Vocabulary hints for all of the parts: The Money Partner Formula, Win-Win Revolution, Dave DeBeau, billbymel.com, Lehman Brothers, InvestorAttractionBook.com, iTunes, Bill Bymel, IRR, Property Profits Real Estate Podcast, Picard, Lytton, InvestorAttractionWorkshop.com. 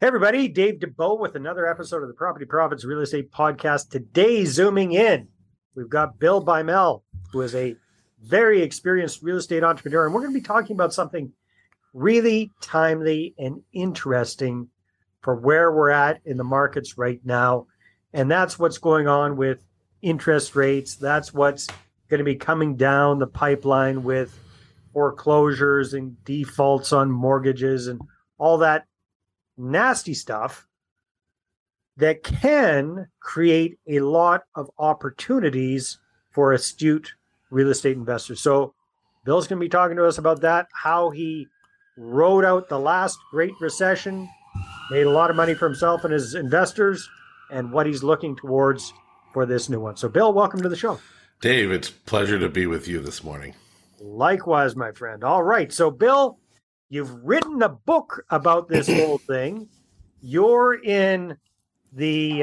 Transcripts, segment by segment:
Hey everybody, Dave DeBeau with another episode of the Property Profits Real Estate Podcast. Today, zooming in, we've got Bill Bymel, who is a very experienced real estate entrepreneur. And we're going to be talking about something really timely and interesting for where we're at in the markets right now. And that's what's going on with interest rates. That's what's going to be coming down the pipeline with foreclosures and defaults on mortgages and all that nasty stuff that can create a lot of opportunities for astute real estate investors. So Bill's going to be talking to us about that, how he rode out the last Great Recession, made a lot of money for himself and his investors, and what he's looking towards for this new one. So Bill, welcome to the show. Dave, it's a pleasure to be with you this morning. Likewise, my friend. All right. So Bill, you've written a book about this whole thing. You're in the,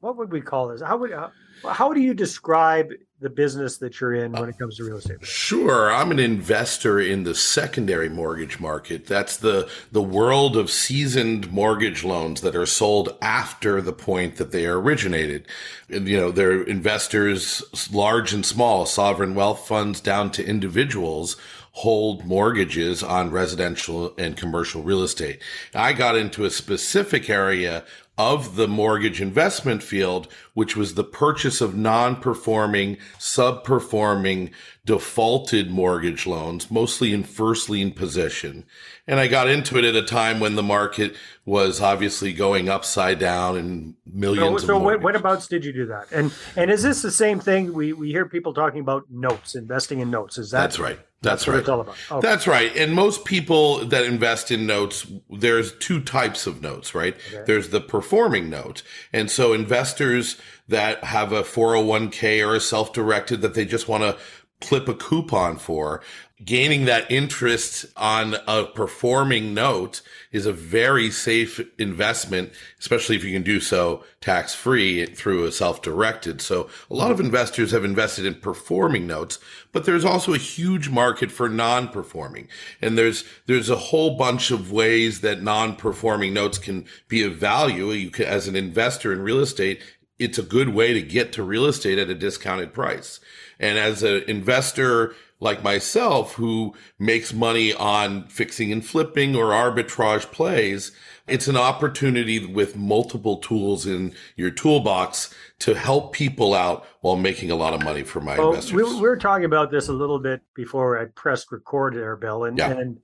what would we call this? How do you describe the business that you're in when it comes to real estate? Sure. I'm an investor in the secondary mortgage market. That's the world of seasoned mortgage loans that are sold after the point that they are originated. And, you know, they're investors large and small, sovereign wealth funds down to individuals, hold mortgages on residential and commercial real estate. I got into a specific area of the mortgage investment field, which was the purchase of non-performing, sub-performing, defaulted mortgage loans, mostly in first lien position. And I got into it at a time when the market was obviously going upside down and millions of mortgages. So whenabouts did you do that? And is this the same thing we hear people talking about notes, investing in notes? Is that? That's right. That's right. It's all about. Okay. That's right. And most people that invest in notes, there's two types of notes, right? Okay. There's the performing note. And so investors that have a 401k or a self-directed that they just want to clip a coupon for, gaining that interest on a performing note is a very safe investment, especially if you can do so tax-free through a self-directed. So a lot of investors have invested in performing notes, but there's also a huge market for non-performing. And there's a whole bunch of ways that non-performing notes can be of value. You can, as an investor in real estate, it's a good way to get to real estate at a discounted price. And as an investor like myself who makes money on fixing and flipping or arbitrage plays, it's an opportunity with multiple tools in your toolbox to help people out while making a lot of money for my investors. We were talking about this a little bit before I pressed record there, Bill. And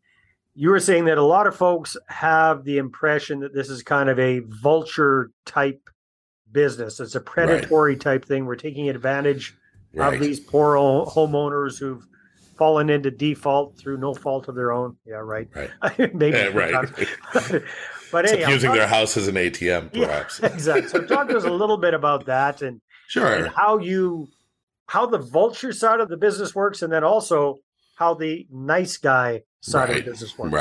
you were saying that a lot of folks have the impression that this is kind of a vulture type business. It's a predatory type thing. We're taking advantage of these poor homeowners who've fallen into default through no fault of their own. Yeah, right. Right. Maybe. But anyhow, using their house as an ATM, perhaps. Yeah, exactly. So talk to us a little bit about that and, and how the vulture side of the business works, and then also how the nice guy side of the business works.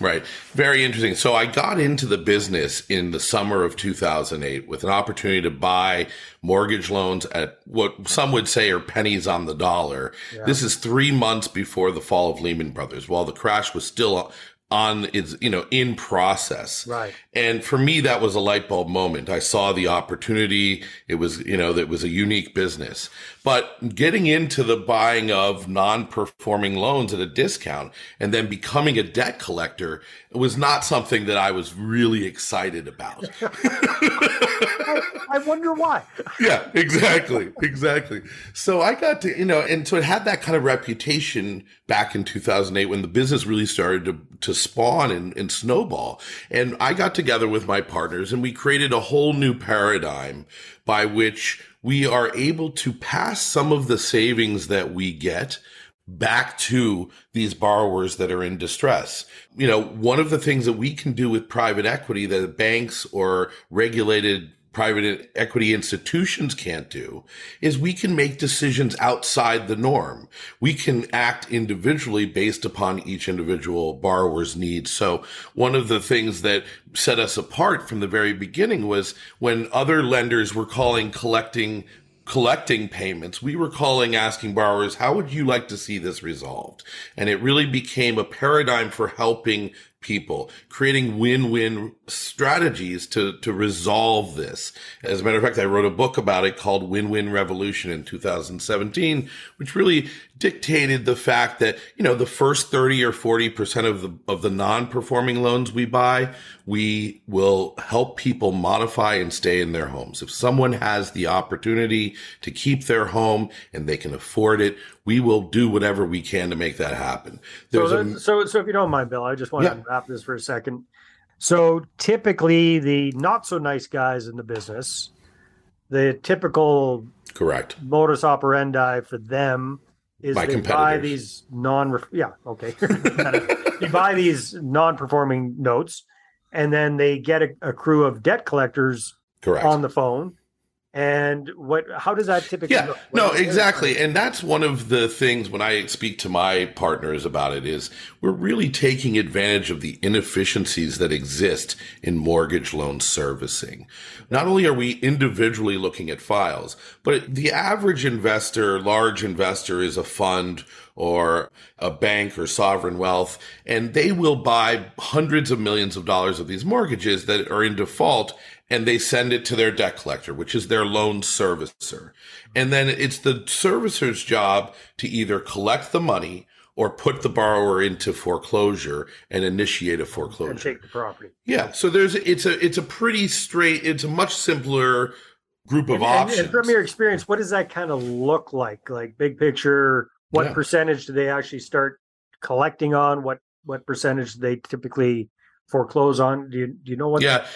Right. Very interesting. So I got into the business in the summer of 2008 with an opportunity to buy mortgage loans at what some would say are pennies on the dollar. Yeah. This is 3 months before the fall of Lehman Brothers, while the crash was still on its, in process. Right. And for me, that was a light bulb moment. I saw the opportunity. It was, that was a unique business, but getting into the buying of non-performing loans at a discount and then becoming a debt collector was not something that I was really excited about. I wonder why. Yeah, exactly. So I got to, and so it had that kind of reputation back in 2008 when the business really started to spawn and snowball. And I got together with my partners and we created a whole new paradigm by which we are able to pass some of the savings that we get back to these borrowers that are in distress. One of the things that we can do with private equity that banks or regulated private equity institutions can't do is we can make decisions outside the norm. We can act individually based upon each individual borrower's needs. So one of the things that set us apart from the very beginning was when other lenders were collecting payments, we were asking borrowers, how would you like to see this resolved? And it really became a paradigm for helping people, creating win-win strategies to resolve this. As a matter of fact, I wrote a book about it called Win-Win Revolution in 2017, which really dictated the fact that, you know, the first 30 or 40% of the non-performing loans we buy, we will help people modify and stay in their homes. If someone has the opportunity to keep their home and they can afford it, we will do whatever we can to make that happen. So if you don't mind, Bill, I just want to wrap this for a second. So typically the not so nice guys in the business, the typical modus operandi for them is they buy these non-performing notes, and then they get a crew of debt collectors on the phone. And how does that typically look? No, exactly. And that's one of the things when I speak to my partners about it is we're really taking advantage of the inefficiencies that exist in mortgage loan servicing. Not only are we individually looking at files, but the average investor, large investor, is a fund or a bank or sovereign wealth, and they will buy hundreds of millions of dollars of these mortgages that are in default, and they send it to their debt collector, which is their loan servicer. And then it's the servicer's job to either collect the money or put the borrower into foreclosure and initiate a foreclosure. And take the property. Yeah. So it's a pretty straight, it's a much simpler group of options. And from your experience, what does that kind of look like? Like big picture, what percentage do they actually start collecting on? What percentage do they typically foreclose on? Do you know what? Yeah,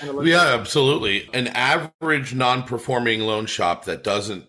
absolutely. An average non-performing loan shop that doesn't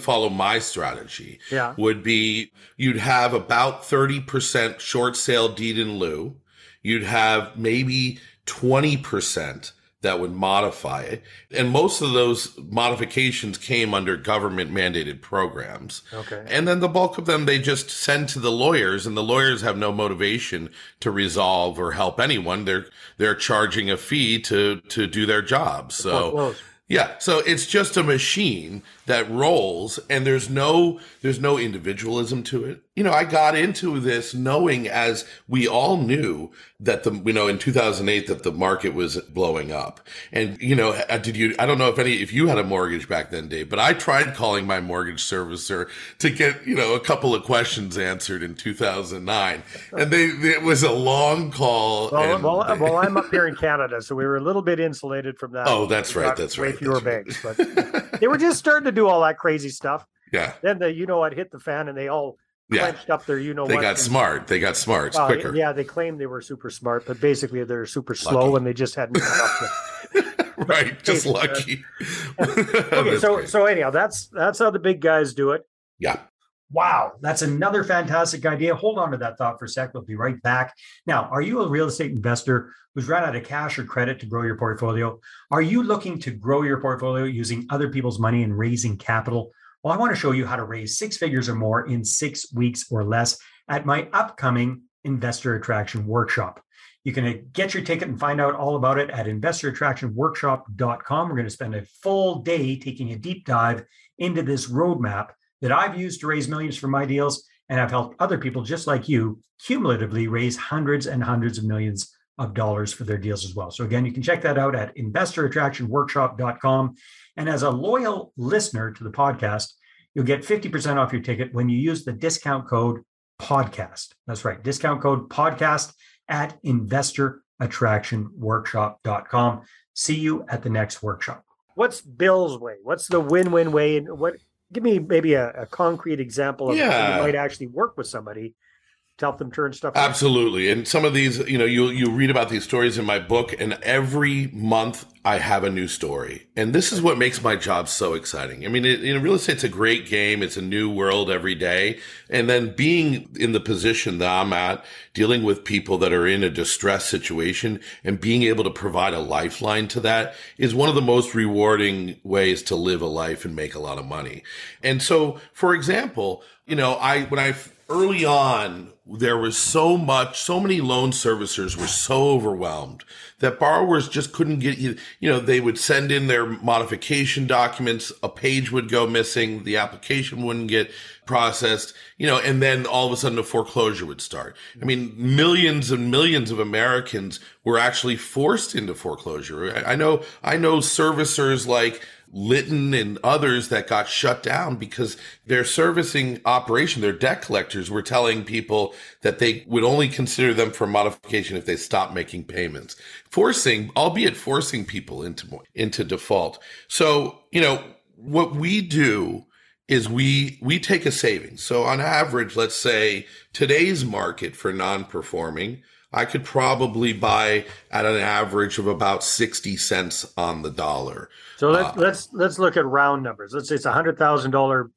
follow my strategy would be you'd have about 30% short sale deed in lieu. You'd have maybe 20% that would modify it. And most of those modifications came under government mandated programs. Okay. And then the bulk of them, they just send to the lawyers, and the lawyers have no motivation to resolve or help anyone. They're charging a fee to do their job. So it's just a machine that rolls, and there's no individualism to it. You know, I got into this knowing, as we all knew, that in 2008 that the market was blowing up. And you know, I don't know if you had a mortgage back then, Dave, but I tried calling my mortgage servicer to get, you know, a couple of questions answered in 2009, and it was a long call. Well, I'm up here in Canada, so we were a little bit insulated from that. Oh, that's right. That's right. Way fewer banks, but they were just starting to do all that crazy stuff. Yeah. Then the you know what hit the fan, and they all clenched up their you know what. They got smart quicker. Yeah, they claimed they were super smart, but basically they're super slow, and they just hadn't right, just lucky. Okay, so anyhow, that's how the big guys do it. Yeah. Wow, that's another fantastic idea. Hold on to that thought for a sec. We'll be right back. Now, are you a real estate investor who's run out of cash or credit to grow your portfolio? Are you looking to grow your portfolio using other people's money and raising capital? Well, I want to show you how to raise six figures or more in 6 weeks or less at my upcoming Investor Attraction Workshop. You can get your ticket and find out all about it at InvestorAttractionWorkshop.com. We're going to spend a full day taking a deep dive into this roadmap that I've used to raise millions for my deals, and I've helped other people just like you cumulatively raise hundreds and hundreds of millions of dollars for their deals as well. So again, you can check that out at InvestorAttractionWorkshop.com. And as a loyal listener to the podcast, you'll get 50% off your ticket when you use the discount code podcast. That's right, discount code podcast at InvestorAttractionWorkshop.com. See you at the next workshop. What's Bill's way? What's the win-win way? And what? Give me maybe a concrete example of how you might actually work with somebody to help them turn stuff around. Absolutely. And some of these, you know, you read about these stories in my book, and every month I have a new story. And this is what makes my job so exciting. I mean, real estate's a great game. It's a new world every day. And then being in the position that I'm at, dealing with people that are in a distressed situation and being able to provide a lifeline to that is one of the most rewarding ways to live a life and make a lot of money. And so, for example, you know, I when I early on, there was so much, so many loan servicers were so overwhelmed that borrowers just couldn't get, they would send in their modification documents, a page would go missing, the application wouldn't get processed, and then all of a sudden a foreclosure would start. I mean, millions and millions of Americans were actually forced into foreclosure. I know servicers like Lytton and others that got shut down because their servicing operation, their debt collectors were telling people that they would only consider them for modification if they stopped making payments, albeit forcing people into default. So, what we do is we take a savings. So on average, let's say today's market for non-performing, I could probably buy at an average of about 60 cents on the dollar. So let's look at round numbers. Let's say it's $100,000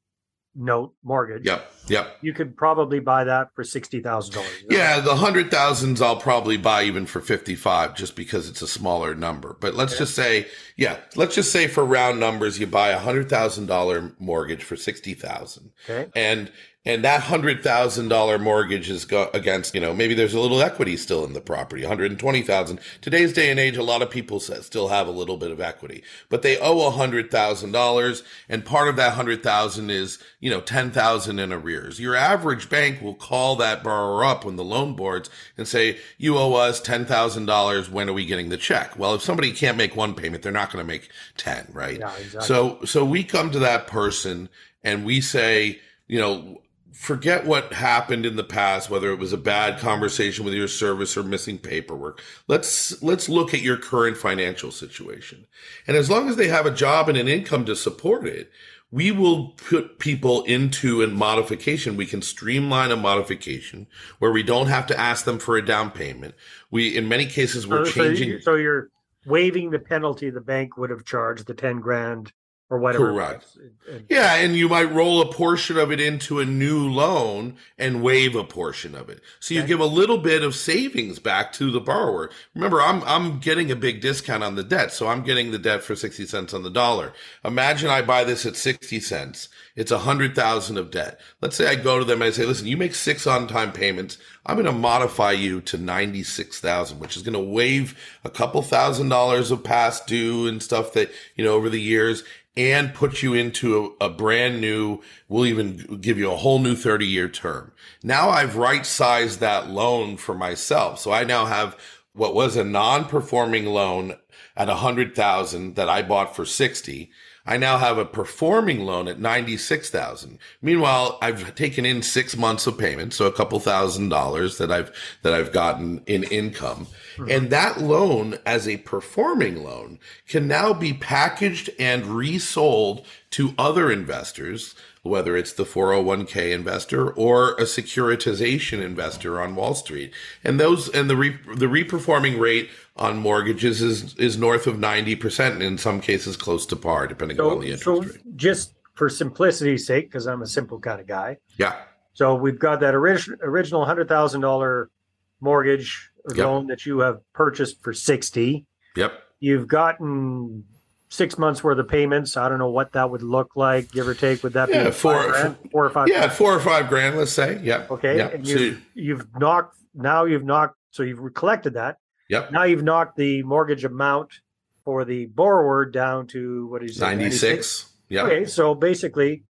note mortgage. Yep. You could probably buy that for $60,000. Yeah, the 100,000s I'll probably buy even for 55, just because it's a smaller number. But let's just say for round numbers, you buy $100,000 mortgage for $60,000. Okay. And that $100,000 mortgage is against, maybe there's a little equity still in the property, $120,000. Today's day and age, a lot of people still have a little bit of equity, but they owe $100,000. And part of that $100,000 is, $10,000 in arrears. Your average bank will call that borrower up when the loan boards and say, you owe us $10,000. When are we getting the check? Well, if somebody can't make one payment, they're not going to make 10, right? Yeah, exactly. So we come to that person and we say, forget what happened in the past, whether it was a bad conversation with your service or missing paperwork. Let's look at your current financial situation. And as long as they have a job and an income to support it, we will put people into a modification. We can streamline a modification where we don't have to ask them for a down payment. So you're waiving the penalty the bank would have charged, the 10 grand. Or whatever. Correct. Yeah, and you might roll a portion of it into a new loan and waive a portion of it. So you give a little bit of savings back to the borrower. Remember, I'm getting a big discount on the debt, so I'm getting the debt for 60 cents on the dollar. Imagine I buy this at 60 cents. It's 100,000 of debt. Let's say I go to them and I say, listen, you make 6 on-time payments. I'm going to modify you to 96,000, which is going to waive a couple $1,000s of past due and stuff that, over the years, and put you into a brand new, we'll even give you a whole new 30-year term. Now I've right-sized that loan for myself. So I now have what was a non-performing loan at 100,000 that I bought for 60. I now have a performing loan at 96,000. Meanwhile, I've taken in 6 months of payment, so a couple $1,000s that I've gotten in income. And that loan as a performing loan can now be packaged and resold to other investors, whether it's the 401k investor or a securitization investor on Wall Street. And the reperforming rate on mortgages is north of 90%, and in some cases close to par, depending on the interest rate. So just for simplicity's sake, because I'm a simple kind of guy. Yeah. So we've got that original $100,000 mortgage loan that you have purchased for 60. Yep. You've gotten 6 months worth of payments. I don't know what that would look like, give or take. Would that be $4,000 or $5,000? Yeah, $4,000 or $5,000, let's say. Yeah. Okay. Yep. And you've collected that. Yep. Now you've knocked the mortgage amount for the borrower down to, what is it? 96. Yeah. Okay, so basically,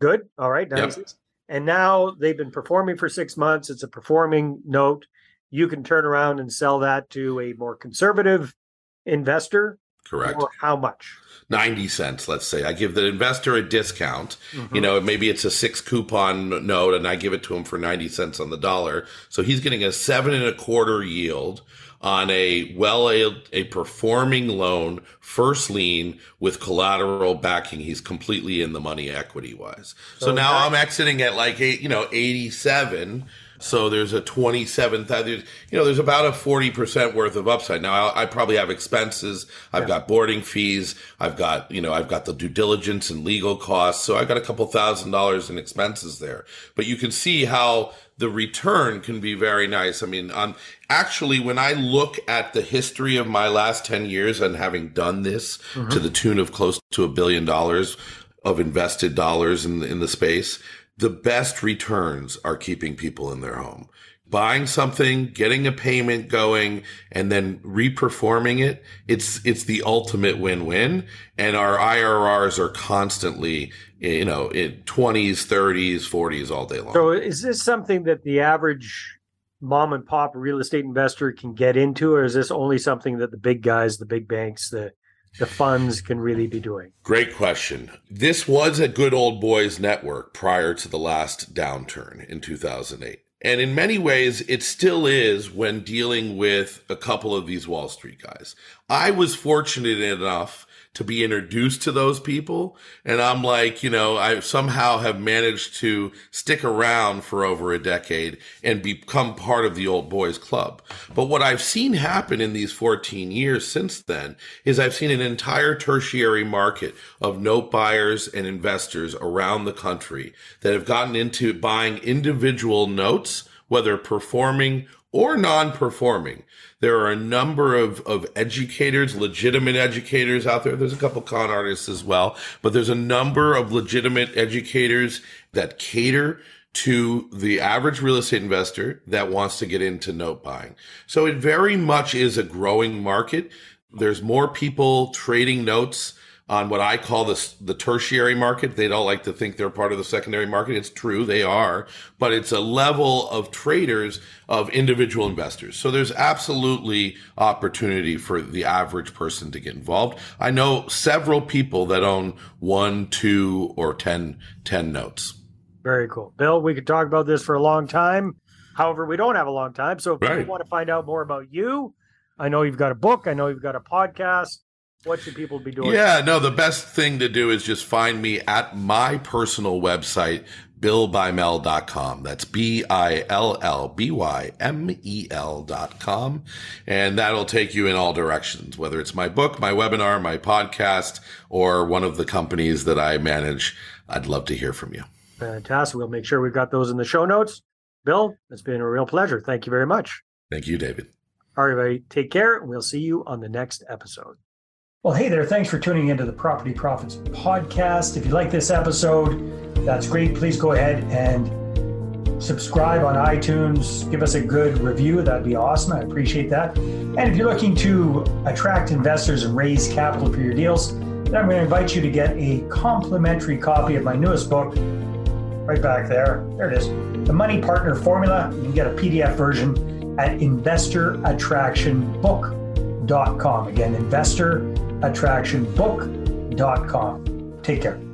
good. All right, 96. Yep. And now they've been performing for 6 months. It's a performing note. You can turn around and sell that to a more conservative investor. Correct. Or how much? 90 cents, let's say. I give the investor a discount. Mm-hmm. Maybe it's a 6 coupon note, and I give it to him for 90 cents on the dollar. So he's getting a 7.25% yield on a performing loan, first lien with collateral backing. He's completely in the money equity wise. So now I'm exiting at 87. So there's a 27, there's about a 40% worth of upside. Now I probably have expenses. I've got boarding fees. I've got the due diligence and legal costs. So I've got a couple $1,000s in expenses there, but you can see how the return can be very nice. I mean, actually, when I look at the history of my last 10 years and having done this to the tune of close to $1 billion of invested dollars in the space, the best returns are keeping people in their home. Buying something, getting a payment going, and then reperforming it, it's the ultimate win-win. And our IRRs are constantly, you know, in 20s, 30s, 40s all day long. So is this something that the average mom and pop real estate investor can get into, or is this only something that the big guys, the big banks, the funds can really be doing? Great question. This was a good old boys network prior to the last downturn in 2008. And in many ways, it still is when dealing with a couple of these Wall Street guys. I was fortunate enough to be introduced to those people. And I'm like, you know, I somehow have managed to stick around for over a decade and become part of the old boys club. But what I've seen happen in these 14 years since then is I've seen an entire tertiary market of note buyers and investors around the country that have gotten into buying individual notes, whether performing or non-performing. There are a number of educators, legitimate educators out there. There's a couple con artists as well, but there's a number of legitimate educators that cater to the average real estate investor that wants to get into note buying. So it very much is a growing market. There's more people trading notes on what I call the tertiary market. They don't like to think they're part of the secondary market. It's true, they are, but it's a level of traders of individual investors. So there's absolutely opportunity for the average person to get involved. I know several people that own 1, 2, or 10 notes. Very cool. Bill, we could talk about this for a long time. However, we don't have a long time. So if you want to find out more about you, I know you've got a book, I know you've got a podcast. What should people be doing? Yeah, no, the best thing to do is just find me at my personal website, billbymel.com. That's B-I-L-L-B-Y-M-E-L.com. And that'll take you in all directions, whether it's my book, my webinar, my podcast, or one of the companies that I manage. I'd love to hear from you. Fantastic. We'll make sure we've got those in the show notes. Bill, it's been a real pleasure. Thank you very much. Thank you, David. All right, everybody. Take care, and we'll see you on the next episode. Well, hey there, thanks for tuning into the Property Profits Podcast. If you like this episode, that's great. Please go ahead and subscribe on iTunes. Give us a good review. That'd be awesome. I appreciate that. And if you're looking to attract investors and raise capital for your deals, then I'm going to invite you to get a complimentary copy of my newest book, right back there. There it is, The Money Partner Formula. You can get a PDF version at InvestorAttractionBook.com. Again, InvestorAttractionBook.com. Take care.